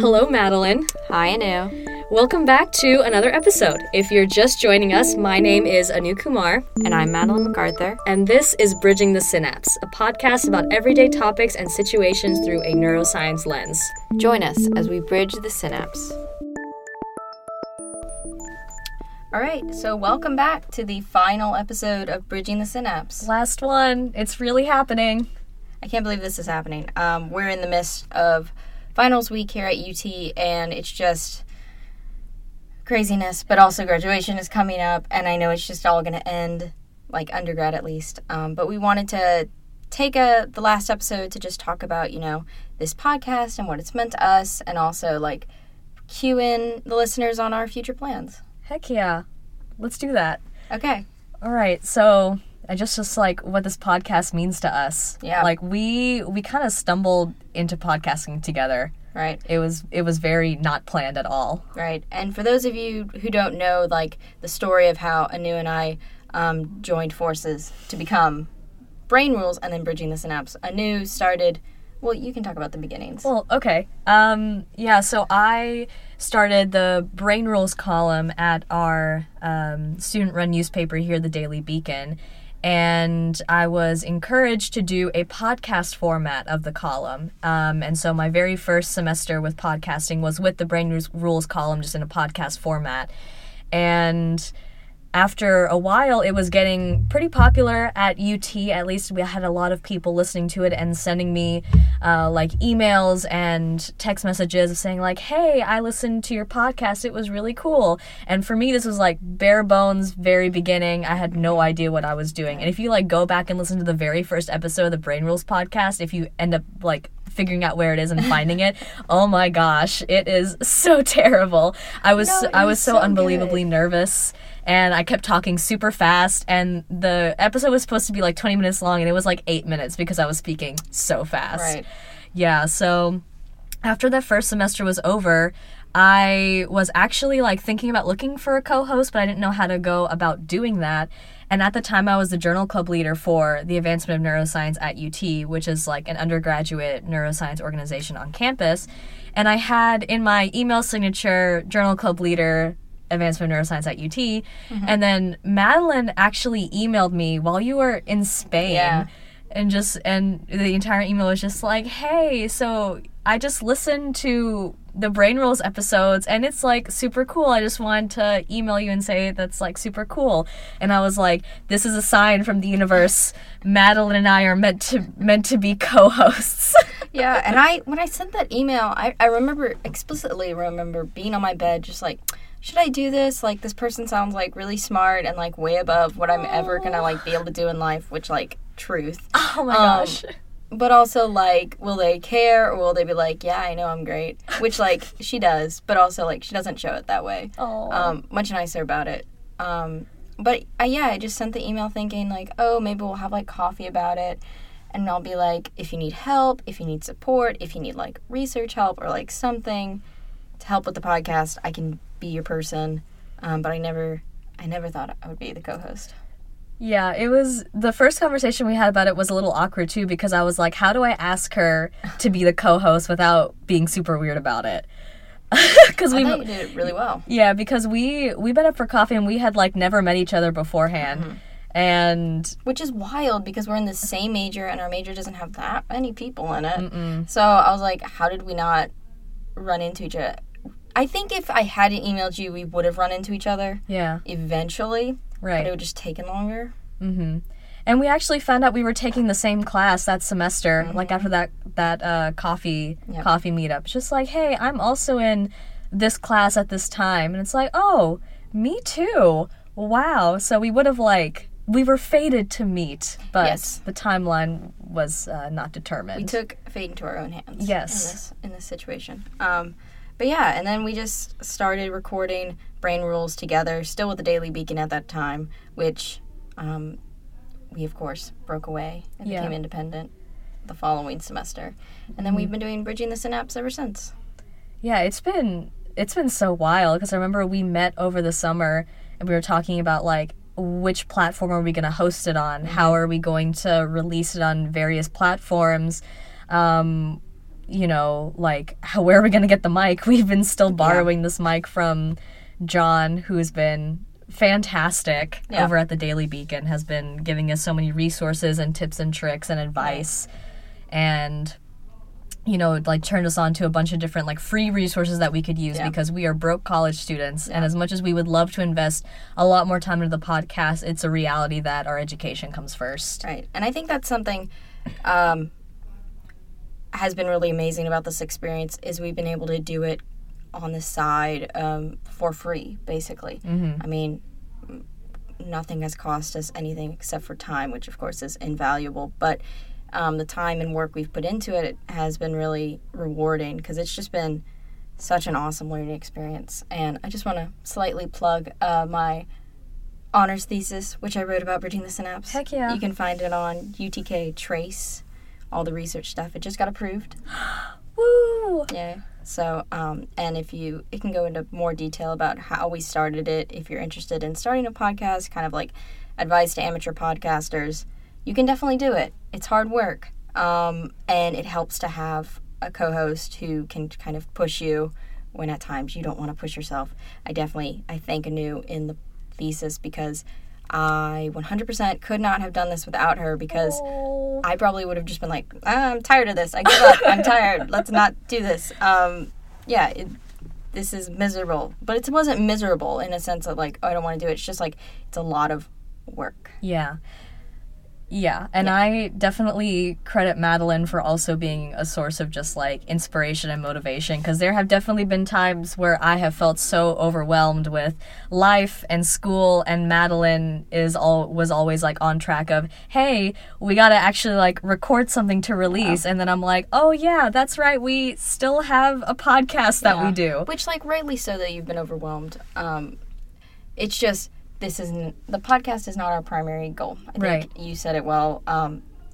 Hello, Madeline. Hi, Anu. Welcome back to another episode. If you're just joining us, my name is Anu Kumar. And I'm Madeline MacArthur. And this is Bridging the Synapse, a podcast about everyday topics and situations through a neuroscience lens. Join us as we bridge the synapse. All right, so welcome back to the final episode of Bridging the Synapse. Last one. It's really happening. I can't believe this is happening. We're in the midst of finals week here at UT, and it's just craziness, but also graduation is coming up, and I know it's just all going to end, like undergrad at least, but we wanted to take the last episode to just talk about, you know, this podcast and what it's meant to us, and also, like, cue in the listeners on our future plans. Heck yeah. Let's do that. Okay. All right, so I just like what this podcast means to us. Yeah. Like, we kind of stumbled into podcasting together. Right. It was very not planned at all. Right. And for those of you who don't know, like, the story of how Anu and I joined forces to become Brain Rules and then Bridging the Synapse, Anu started... Well, you can talk about the beginnings. Well, okay. So I started the Brain Rules column at our student-run newspaper here, the Daily Beacon, and I was encouraged to do a podcast format of the column. And so my very first semester with podcasting was with the Brain Rules column, just in a podcast format. And after a while, it was getting pretty popular at UT. At least we had a lot of people listening to it and sending me emails and text messages saying, like, hey, I listened to your podcast. It was really cool. And for me, this was like bare bones, very beginning. I had no idea what I was doing. And if you go back and listen to the very first episode of the Brain Rules podcast, if you end up figuring out where it is and finding it, oh my gosh, it is so terrible. I was so unbelievably nervous. And I kept talking super fast, and the episode was supposed to be 20 minutes long, and it was 8 minutes because I was speaking so fast. Right. Yeah, so after that first semester was over, I was actually thinking about looking for a co-host, but I didn't know how to go about doing that. And at the time, I was the journal club leader for the Advancement of Neuroscience at UT, which is an undergraduate neuroscience organization on campus. And I had in my email signature, journal club leader, Advancement of Neuroscience at UT, mm-hmm. And then Madeline actually emailed me while you were in Spain, yeah. and the entire email was just hey, so I just listened to the Brain Rules episodes, and it's super cool. I just wanted to email you and say that's super cool. And I was like, this is a sign from the universe. Madeline and I are meant to be co-hosts. Yeah, and when I sent that email, I explicitly remember being on my bed just should I do this? This person sounds, really smart and, way above what I'm ever gonna, be able to do in life, which, truth. Oh, my gosh. But also, will they care, or will they be yeah, I know I'm great? Which, she does, but also, she doesn't show it that way. Oh. Much nicer about it. I just sent the email thinking, oh, maybe we'll have, coffee about it, and I'll be if you need help, if you need support, if you need, research help or, something to help with the podcast, I can be your person, but I never thought I would be the co-host. Yeah, it was, the first conversation we had about it was a little awkward too, because I was how do I ask her to be the co-host without being super weird about it? Because I thought you did it really well. Yeah, because we met up for coffee and we had never met each other beforehand, mm-hmm. And which is wild because we're in the same major and our major doesn't have that many people in it. Mm-mm. So I was how did we not run into each other? I think if I hadn't emailed you, we would have run into each other. Yeah. Eventually. Right. But it would have just taken longer. Mm-hmm. And we actually found out we were taking the same class that semester, mm-hmm. After that coffee meetup. Just hey, I'm also in this class at this time. And it's oh, me too. Wow. So we would have, we were fated to meet, but yes. The timeline was not determined. We took fate into our own hands. Yes. In this situation. But yeah, and then we just started recording Brain Rules together, still with the Daily Beacon at that time, which we, of course, broke away and became independent the following semester. And then we've been doing Bridging the Synapse ever since. Yeah, it's been so wild, because I remember we met over the summer and we were talking about, which platform are we going to host it on? Mm-hmm. How are we going to release it on various platforms? you know, like, where are we going to get the mic? We've been still borrowing this mic from John, who's been fantastic over at the Daily Beacon, has been giving us so many resources and tips and tricks and advice and, you know, like, turned us on to a bunch of different, like, free resources that we could use because we are broke college students. And as much as we would love to invest a lot more time into the podcast, it's a reality that our education comes first. Right. And I think that's something has been really amazing about this experience is we've been able to do it on the side for free, basically. Mm-hmm. I mean, nothing has cost us anything except for time, which, of course, is invaluable. But the time and work we've put into it, it has been really rewarding because it's just been such an awesome learning experience. And I just want to slightly plug my honors thesis, which I wrote about Bridging the Synapse. Heck yeah. You can find it on UTK Trace, all the research stuff. It just got approved. Woo! Yeah. So, and if you, it can go into more detail about how we started it. If you're interested in starting a podcast, kind of like advice to amateur podcasters, you can definitely do it. It's hard work. And it helps to have a co-host who can kind of push you when at times you don't want to push yourself. I thank Anu in the thesis because I 100% could not have done this without her because I probably would have just been like, I'm tired of this. I give up. I'm tired. Let's not do this. This is miserable. But it wasn't miserable in a sense of like, I don't want to do it. It's just like, it's a lot of work. Yeah. And I definitely credit Madeline for also being a source of just like inspiration and motivation, because there have definitely been times where I have felt so overwhelmed with life and school, and Madeline was always like on track of, hey, we got to actually like record something to release. And then I'm like, oh yeah, that's right, we still have a podcast that we do. Which, like, rightly so that you've been overwhelmed. It's just, the podcast is not our primary goal. I think you said it well.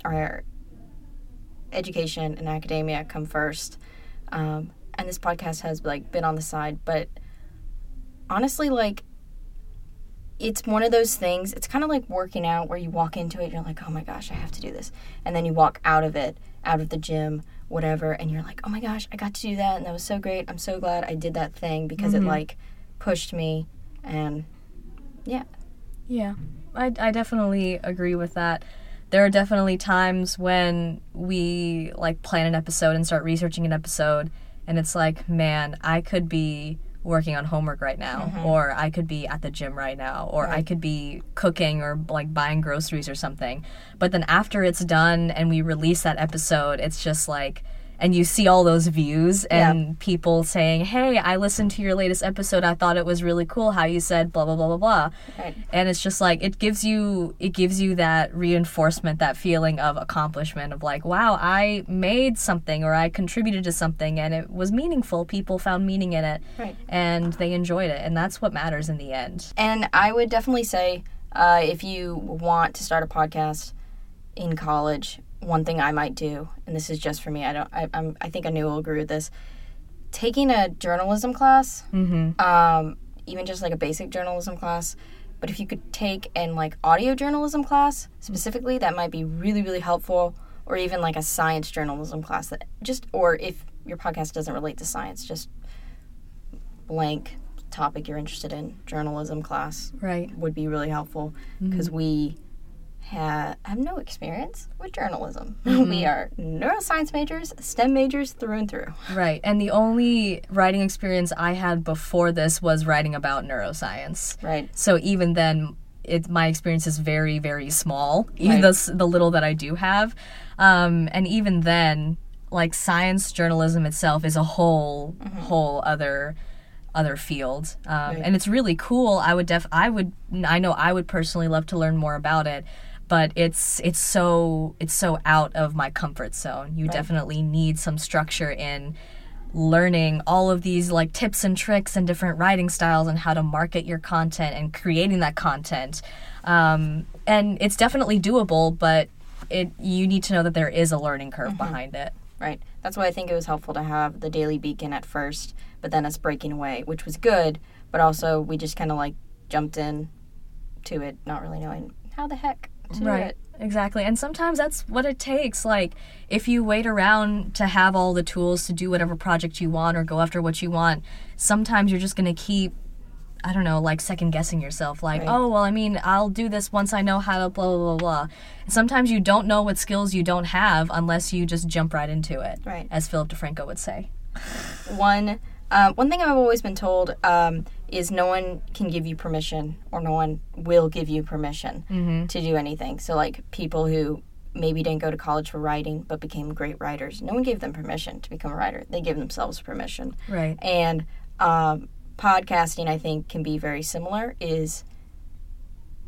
Our education and academia come first. And this podcast has like been on the side, but honestly, like, it's one of those things. It's kind of like working out where you walk into it and you're like, oh my gosh, I have to do this. And then you walk out of it, out of the gym, whatever. And you're like, oh my gosh, I got to do that. And that was so great. I'm so glad I did that thing because it like pushed me and... Yeah, I definitely agree with that. There are definitely times when we, like, plan an episode and start researching an episode, and it's like, man, I could be working on homework right now, or I could be at the gym right now, or I could be cooking or, like, buying groceries or something. But then after it's done and we release that episode, it's just like... And you see all those views and people saying, hey, I listened to your latest episode. I thought it was really cool how you said blah, blah, blah, blah, blah. Right. And it's just like it gives you that reinforcement, that feeling of accomplishment of like, wow, I made something or I contributed to something and it was meaningful. People found meaning in it and they enjoyed it. And that's what matters in the end. And I would definitely say if you want to start a podcast in college, one thing I might do, and this is just for me, I think Anu will agree with this, taking a journalism class, even just like a basic journalism class, but if you could take an like audio journalism class specifically, that might be really, really helpful, or even like a science journalism class that just, or if your podcast doesn't relate to science, just blank topic you're interested in, journalism class would be really helpful because we have no experience with journalism. We are neuroscience majors, STEM majors through and through. Right, and the only writing experience I had before this was writing about neuroscience. Right. So even then, my experience is very, very small, even the little that I do have. And even then, like, science journalism itself is a whole other field. And it's really cool. I would personally love to learn more about it. But it's so out of my comfort zone. You definitely need some structure in learning all of these like tips and tricks and different writing styles and how to market your content and creating that content. And it's definitely doable, but you need to know that there is a learning curve behind it. Right. That's why I think it was helpful to have the Daily Beacon at first, but then us breaking away, which was good, but also we just kind of like jumped in to it, not really knowing how the heck to right. it. Exactly. And sometimes that's what it takes. Like, if you wait around to have all the tools to do whatever project you want or go after what you want, sometimes you're just going to keep, I don't know, like second-guessing yourself. Like, right. oh, well, I mean, I'll do this once I know how to blah, blah, blah. And sometimes you don't know what skills you don't have unless you just jump right into it, right. as Philip DeFranco would say. One thing I've always been told is no one can give you permission, or no one will give you permission mm-hmm. to do anything. So, like, people who maybe didn't go to college for writing but became great writers, no one gave them permission to become a writer. They gave themselves permission. Right. And podcasting, I think, can be very similar, is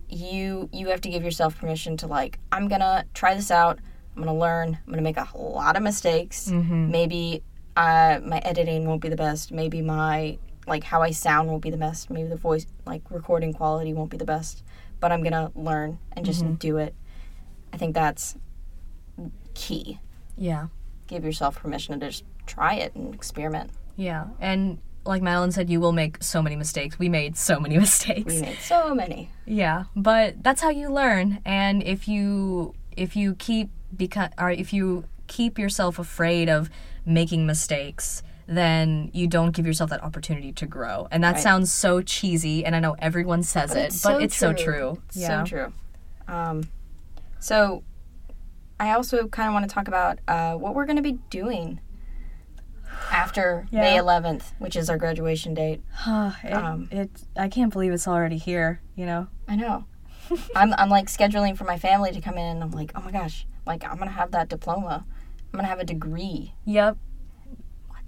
you have to give yourself permission to, like, I'm going to try this out, I'm going to learn, I'm going to make a lot of mistakes, mm-hmm. maybe... my editing won't be the best. Maybe my, like, how I sound won't be the best. Maybe the voice, like, recording quality won't be the best. But I'm going to learn and just mm-hmm. do it. I think that's key. Yeah. Give yourself permission to just try it and experiment. Yeah. And like Madeline said, you will make so many mistakes. We made so many mistakes. Yeah. But that's how you learn. And if you keep yourself afraid of making mistakes, then you don't give yourself that opportunity to grow. And that right. sounds so cheesy, and I know everyone says but it's so true. It's yeah. so true. So I also kind of want to talk about what we're going to be doing after yeah. May 11th, which is our graduation date. I can't believe it's already here, you know? I know. I'm like scheduling for my family to come in, and I'm like, oh my gosh, like, I'm going to have that diploma. I'm gonna have a degree. Yep. What?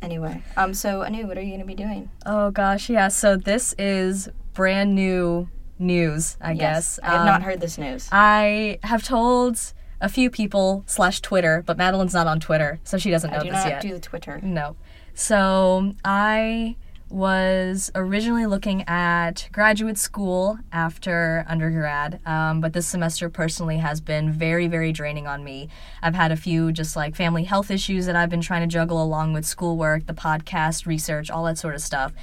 Anyway, so Anu, what are you gonna be doing? Oh gosh, yeah. So this is brand new news, I guess. I have not heard this news. I have told a few people / Twitter, but Madeline's not on Twitter, so she doesn't know this yet. I do not do the Twitter. No. So I was originally looking at graduate school after undergrad, but this semester personally has been very, very draining on me. I've had a few just like family health issues that I've been trying to juggle along with schoolwork, the podcast, research, all that sort of stuff.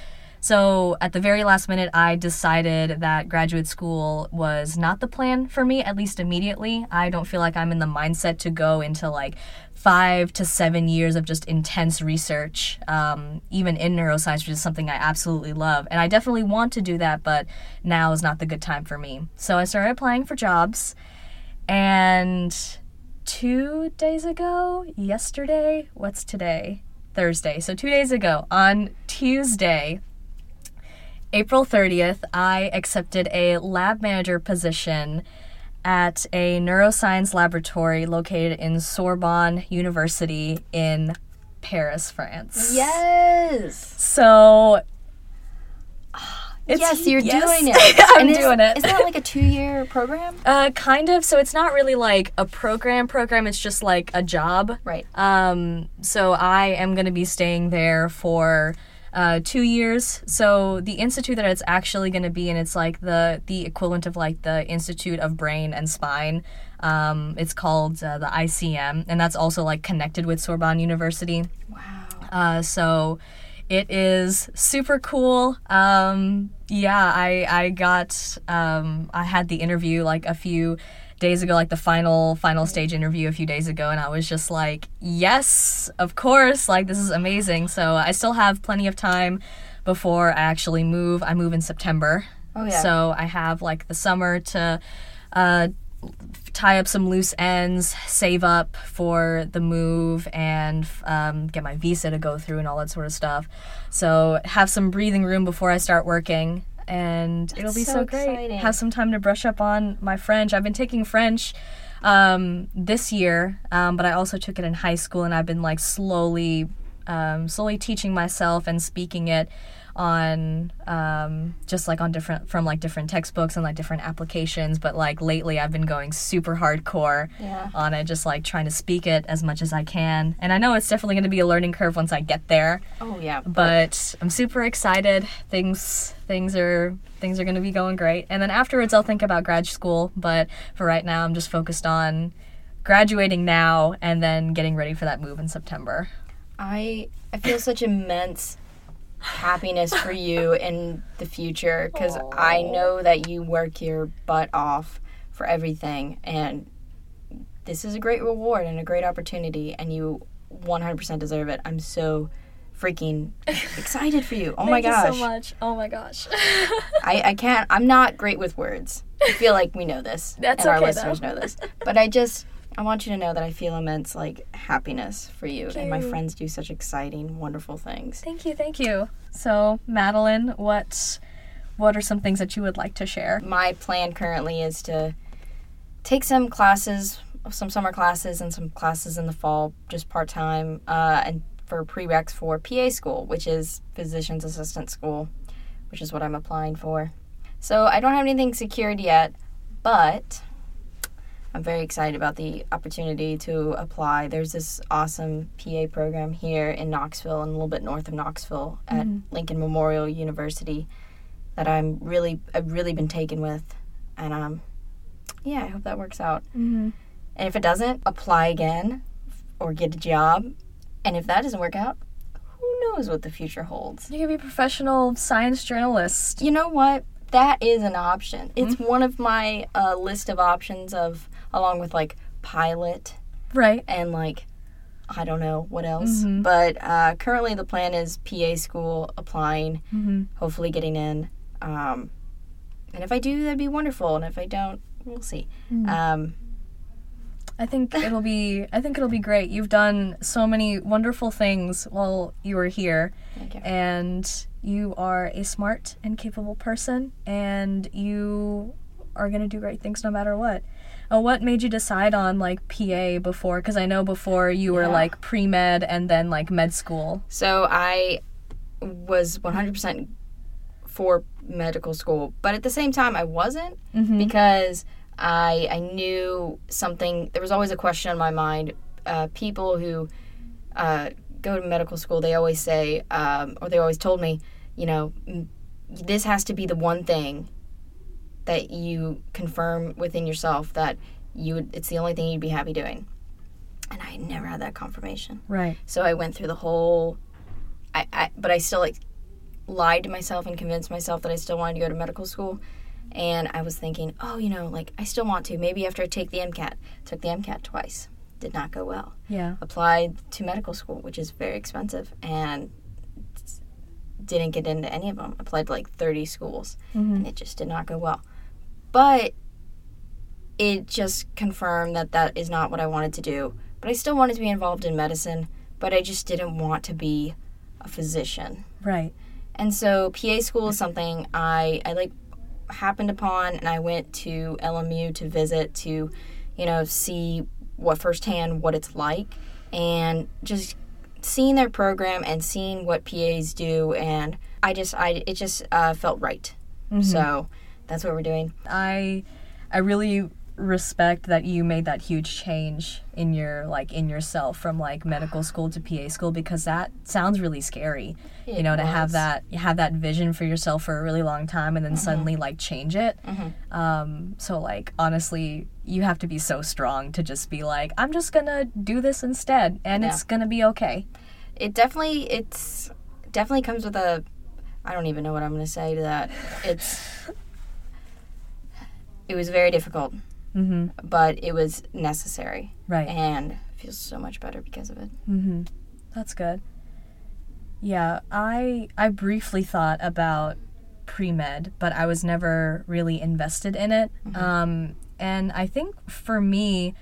So at the very last minute, I decided that graduate school was not the plan for me, at least immediately. I don't feel like I'm in the mindset to go into like 5 to 7 years of just intense research, even in neuroscience, which is something I absolutely love. And I definitely want to do that, but now is not the good time for me. So I started applying for jobs, and 2 days ago, yesterday, what's today? Thursday. So 2 days ago, on Tuesday, April 30th, I accepted a lab manager position at a neuroscience laboratory located in Sorbonne University in Paris, France. Yes! So... Yes, you're doing it. I'm doing it. Is that like a 2-year program? Kind of. So it's not really like a program. It's just like a job. Right. So I am going to be staying there for 2 years. So the institute that it's actually going to be in, it's like the equivalent of like the Institute of Brain and Spine. It's called the ICM, and that's also like connected with Sorbonne University. Wow. So it is super cool. Yeah, I had the interview like a few days ago, like the final stage interview a few days ago, and I was just like, yes, of course, like this is amazing. So I still have plenty of time before I actually move. I move in September. Oh yeah. So I have like the summer to tie up some loose ends, save up for the move, and get my visa to go through and all that sort of stuff. So have some breathing room before I start working, and it'll be so great. Exciting. Have some time to brush up on my French. I've been taking French this year, but I also took it in high school, and I've been like slowly teaching myself and speaking it on just like on different textbooks and like different applications, but like lately I've been going super hardcore on it, just like trying to speak it as much as I can. And I know it's definitely going to be a learning curve once I get there. Oh yeah. But I'm super excited. Things are going to be going great. And then afterwards I'll think about grad school, but for right now I'm just focused on graduating now and then getting ready for that move in September. I feel such immense happiness for you in the future, because I know that you work your butt off for everything, and this is a great reward and a great opportunity, and you 100% deserve it. I'm so freaking excited for you. Oh my gosh. Thank you so much. Oh my gosh. I can't. I'm not great with words. I feel like we know this. That's okay, though. And our listeners know this. But I want you to know that I feel immense, happiness for you. Thank you. And my friends do such exciting, wonderful things. Thank you, thank you. So, Madeline, what are some things that you would like to share? My plan currently is to take some classes, some summer classes and some classes in the fall, just part-time, and for prereqs for PA school, which is Physician's Assistant School, which is what I'm applying for. So I don't have anything secured yet, but I'm very excited about the opportunity to apply. There's this awesome PA program here in Knoxville and a little bit north of Knoxville at Lincoln Memorial University that I've really been taken with. And I hope that works out. Mm-hmm. And if it doesn't, apply again or get a job. And if that doesn't work out, who knows what the future holds? You could be a professional science journalist. You know what? That is an option. It's one of my list of options of, along with, pilot. Right. And, I don't know what else. Mm-hmm. But currently the plan is PA school, applying, hopefully getting in. And if I do, that'd be wonderful. And if I don't, we'll see. Mm-hmm. I think it'll be great. You've done so many wonderful things while you were here. Thank you. And you are a smart and capable person, and you are going to do great things no matter what. What made you decide on PA before? Because I know before you were pre-med and then med school. So I was 100% for medical school, but at the same time I wasn't because I knew something. There was always a question in my mind. People who go to medical school, they always say, or they always told me, this has to be the one thing that you confirm within yourself that it's the only thing you'd be happy doing. And I never had that confirmation. Right. So I went through the whole. But I still lied to myself and convinced myself that I still wanted to go to medical school. And I was thinking, I still want to. Maybe after I take the MCAT. Took the MCAT twice. Did not go well. Yeah. Applied to medical school, which is very expensive, and didn't get into any of them. Applied to 30 schools, and it just did not go well. But it just confirmed that is not what I wanted to do. But I still wanted to be involved in medicine, but I just didn't want to be a physician. Right. And so PA school is something I happened upon, and I went to LMU to visit to, see firsthand what it's like, and just seeing their program and seeing what PAs do, and it just felt right. Mm-hmm. So that's what we're doing. I really respect that you made that huge change in your in yourself from medical school to PA school, because that sounds really scary. It was. To have that vision for yourself for a really long time and then suddenly change it. Mm-hmm. So honestly, you have to be so strong to just be I'm just gonna do this instead, and it's gonna be okay. It definitely comes with a, I don't even know what I'm gonna say to that. It was very difficult. Mm-hmm. But it was necessary. Right. And I feel so much better because of it. Mm-hmm. That's good. Yeah, I briefly thought about pre-med, but I was never really invested in it. Mm-hmm. And I think for me,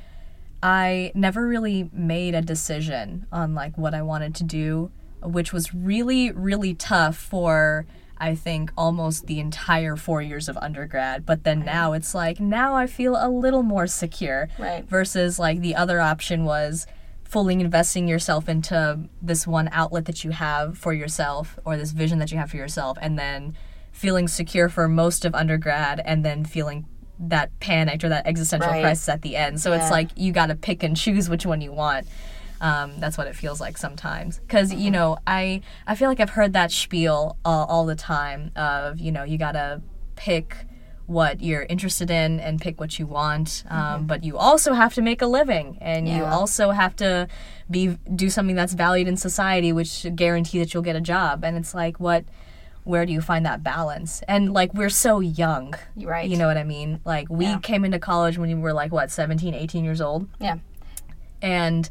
I never really made a decision on what I wanted to do, which was really, really tough for, I think, almost the entire 4 years of undergrad. But then now it's now I feel a little more secure. Right. Versus the other option was fully investing yourself into this one outlet that you have for yourself, or this vision that you have for yourself, and then feeling secure for most of undergrad, and then feeling that panicked or that existential crisis at the end. So it's you got to pick and choose which one you want. That's what it feels like sometimes. Because, I feel like I've heard that spiel all the time of, you gotta pick what you're interested in and pick what you want. But you also have to make a living, and you also have to do something that's valued in society, which guarantee that you'll get a job. And it's like, where do you find that balance? And like, we're so young, right? You know what I mean? Like, we came into college when we were like, 17, 18 years old. Yeah. And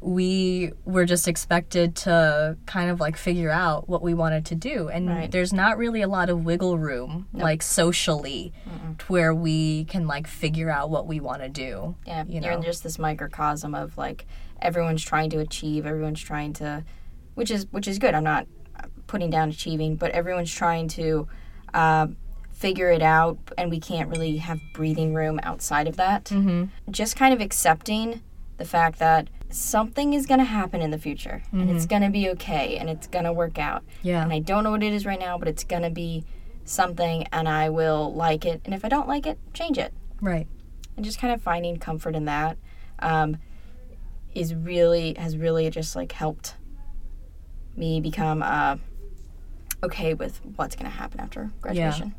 we were just expected to kind of like figure out what we wanted to do. And there's not really a lot of wiggle room, like socially, to where we can like figure out what we want to do. Yeah, you're in just this microcosm of like everyone's trying to achieve, which is good. I'm not putting down achieving, but everyone's trying to figure it out, and we can't really have breathing room outside of that. Mm-hmm. Just kind of accepting the fact that something is going to happen in the future, and it's going to be okay, and it's going to work out. Yeah. And I don't know what it is right now, but it's going to be something, and I will like it. And if I don't like it, change it. Right. And just kind of finding comfort in that has really just like helped me become okay with what's going to happen after graduation.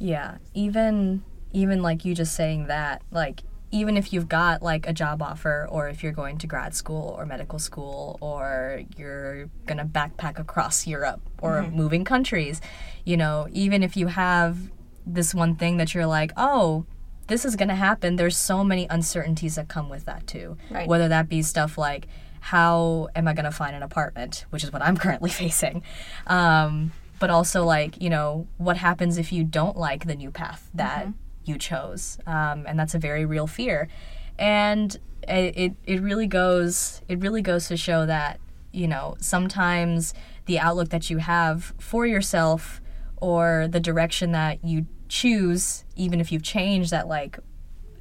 Yeah. Even like you just saying that, like, even if you've got like a job offer, or if you're going to grad school or medical school, or you're going to backpack across Europe or moving countries, you know, even if you have this one thing that you're like, oh, this is going to happen, there's so many uncertainties that come with that too. Right. Whether that be stuff like, how am I going to find an apartment, which is what I'm currently facing. But also like, you know, what happens if you don't like the new path that you chose, and that's a very real fear, and it really goes to show that, you know, sometimes the outlook that you have for yourself, or the direction that you choose, even if you've changed that like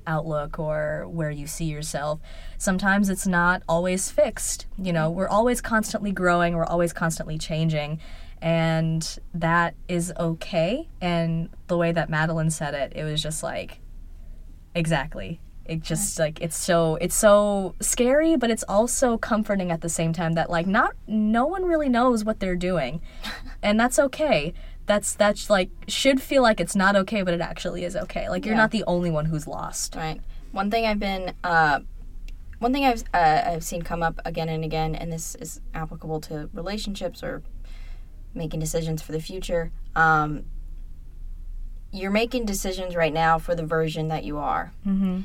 outlook or where you see yourself, sometimes it's not always fixed. You know, we're always constantly growing, we're always constantly changing. And that is okay. And the way that Madeline said it, it was just like, exactly. It just like, it's so scary, but it's also comforting at the same time that like no one really knows what they're doing. And that's okay. That's like, should feel like it's not okay, but it actually is okay. Like, you're not the only one who's lost. Right. One thing I've seen come up again and again, and this is applicable to relationships or making decisions for the future. You're making decisions right now for the version that you are. Mm-hmm.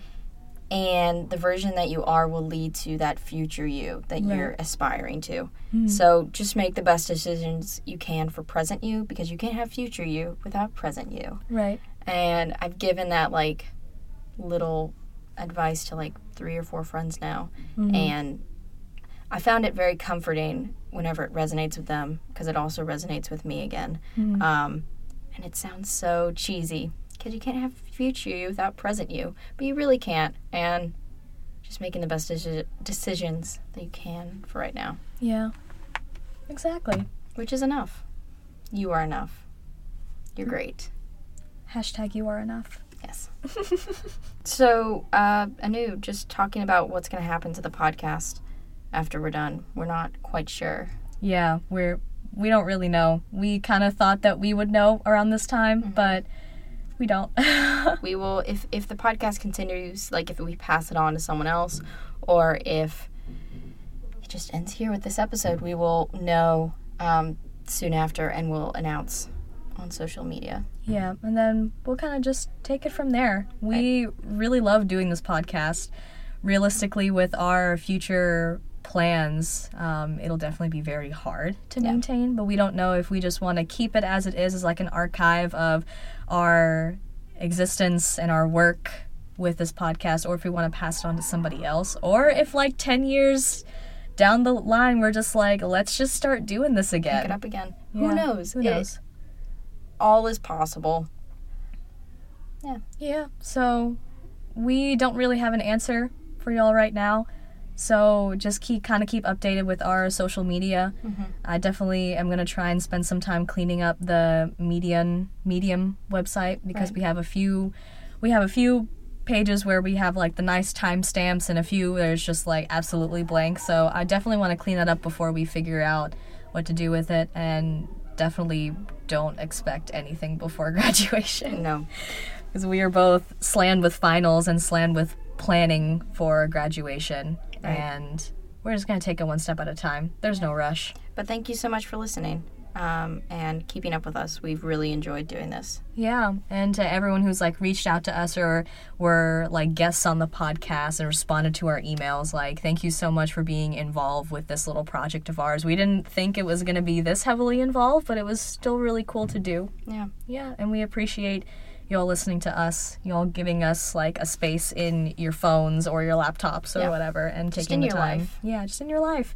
And the version that you are will lead to that future you that you're aspiring to. Mm-hmm. So just make the best decisions you can for present you, because you can't have future you without present you. Right. And I've given that like little advice to like 3 or 4 friends now. Mm-hmm. And I found it very comforting whenever it resonates with them, because it also resonates with me again. Mm-hmm. And it sounds so cheesy, because you can't have future you without present you, but you really can't. And just making the best decisions that you can for right now. Yeah, exactly. Which is enough. You are enough. You're great. Hashtag you are enough. Yes. So, Anu, just talking about what's going to happen to the podcast after we're done. We're not quite sure. Yeah, we don't really know. We kind of thought that we would know around this time, but we don't. We will, if the podcast continues, like if we pass it on to someone else, or if it just ends here with this episode, we will know soon after, and we'll announce on social media. Yeah, and then we'll kind of just take it from there. We really love doing this podcast. Realistically, with our future plans, it'll definitely be very hard to maintain, but we don't know if we just want to keep it as it is, as like an archive of our existence and our work with this podcast, or if we want to pass it on to somebody else, or if like 10 years down the line we're just like, let's just start doing this again. Pick it up again. Yeah. Who knows? All is possible. Yeah. So we don't really have an answer for y'all right now. So just keep updated with our social media. Mm-hmm. I definitely am going to try and spend some time cleaning up the Medium website, because we have a few pages where we have like the nice timestamps, and a few there's just like absolutely blank. So I definitely want to clean that up before we figure out what to do with it, and definitely don't expect anything before graduation. No. Because we are both slammed with finals and slammed with planning for graduation. Right. And we're just going to take it one step at a time. There's no rush. But thank you so much for listening and keeping up with us. We've really enjoyed doing this. Yeah. And to everyone who's like reached out to us or were like guests on the podcast and responded to our emails, like thank you so much for being involved with this little project of ours. We didn't think it was going to be this heavily involved, but it was still really cool to do. Yeah. Yeah. And we appreciate y'all listening to us, y'all giving us like a space in your phones or your laptops or whatever, and just taking the time. Life. Yeah, just in your life.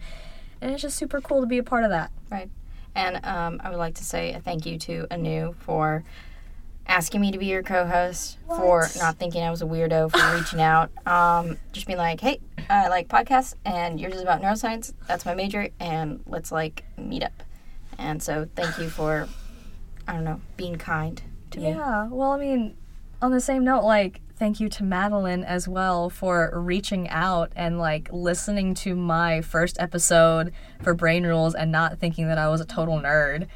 And it's just super cool to be a part of that. Right. And I would like to say a thank you to Anu for asking me to be your co-host, for not thinking I was a weirdo, for reaching out, just being like, hey, I like podcasts, and yours is about neuroscience, that's my major, and let's like meet up. And so thank you for, I don't know, being kind to me. Yeah, well, I mean, on the same note, like, thank you to Madeline as well for reaching out and like listening to my first episode for Brain Rules and not thinking that I was a total nerd,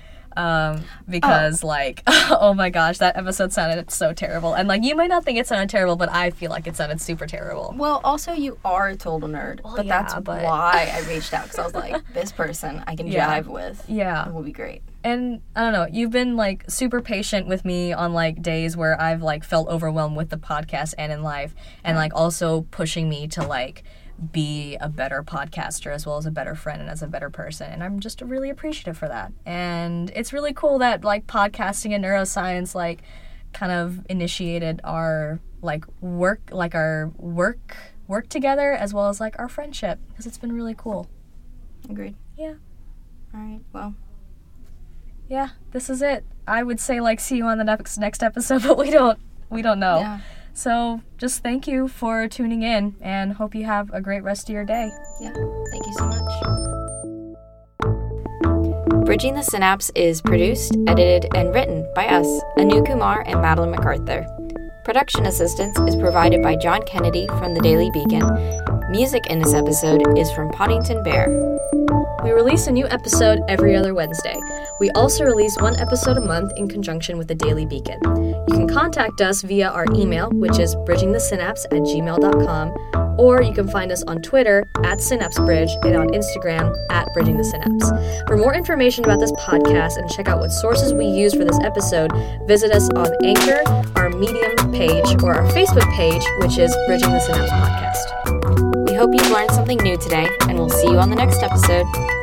because like, oh my gosh, that episode sounded so terrible. And like, you might not think it sounded terrible, but I feel like it sounded super terrible. Well, also you are a total nerd, but why I reached out, because I was like, this person I can jive with. Yeah, it will be great. And I don't know, you've been like super patient with me on like days where I've like felt overwhelmed with the podcast and in life, and like also pushing me to like be a better podcaster as well as a better friend and as a better person. And I'm just really appreciative for that. And it's really cool that like podcasting and neuroscience like kind of initiated our work together as well as like our friendship, because it's been really cool. Agreed. Yeah. All right. Well. Yeah, this is it. I would say like see you on the next episode, but we don't know. Yeah. So just thank you for tuning in and hope you have a great rest of your day. Yeah, thank you so much. Bridging the Synapse is produced, edited, and written by us, Anu Kumar and Madeline MacArthur. Production assistance is provided by John Kennedy from the Daily Beacon. Music in this episode is from Pottington Bear. We release a new episode every other Wednesday. We also release one episode a month in conjunction with the Daily Beacon. You can contact us via our email, which is bridgingthesynapse@gmail.com, or you can find us on Twitter @SynapseBridge and on Instagram @BridgingTheSynapse. For more information about this podcast and check out what sources we use for this episode, visit us on Anchor, our Medium page, or our Facebook page, which is Bridging the Synapse Podcast. We hope you've learned something new today, and we'll see you on the next episode.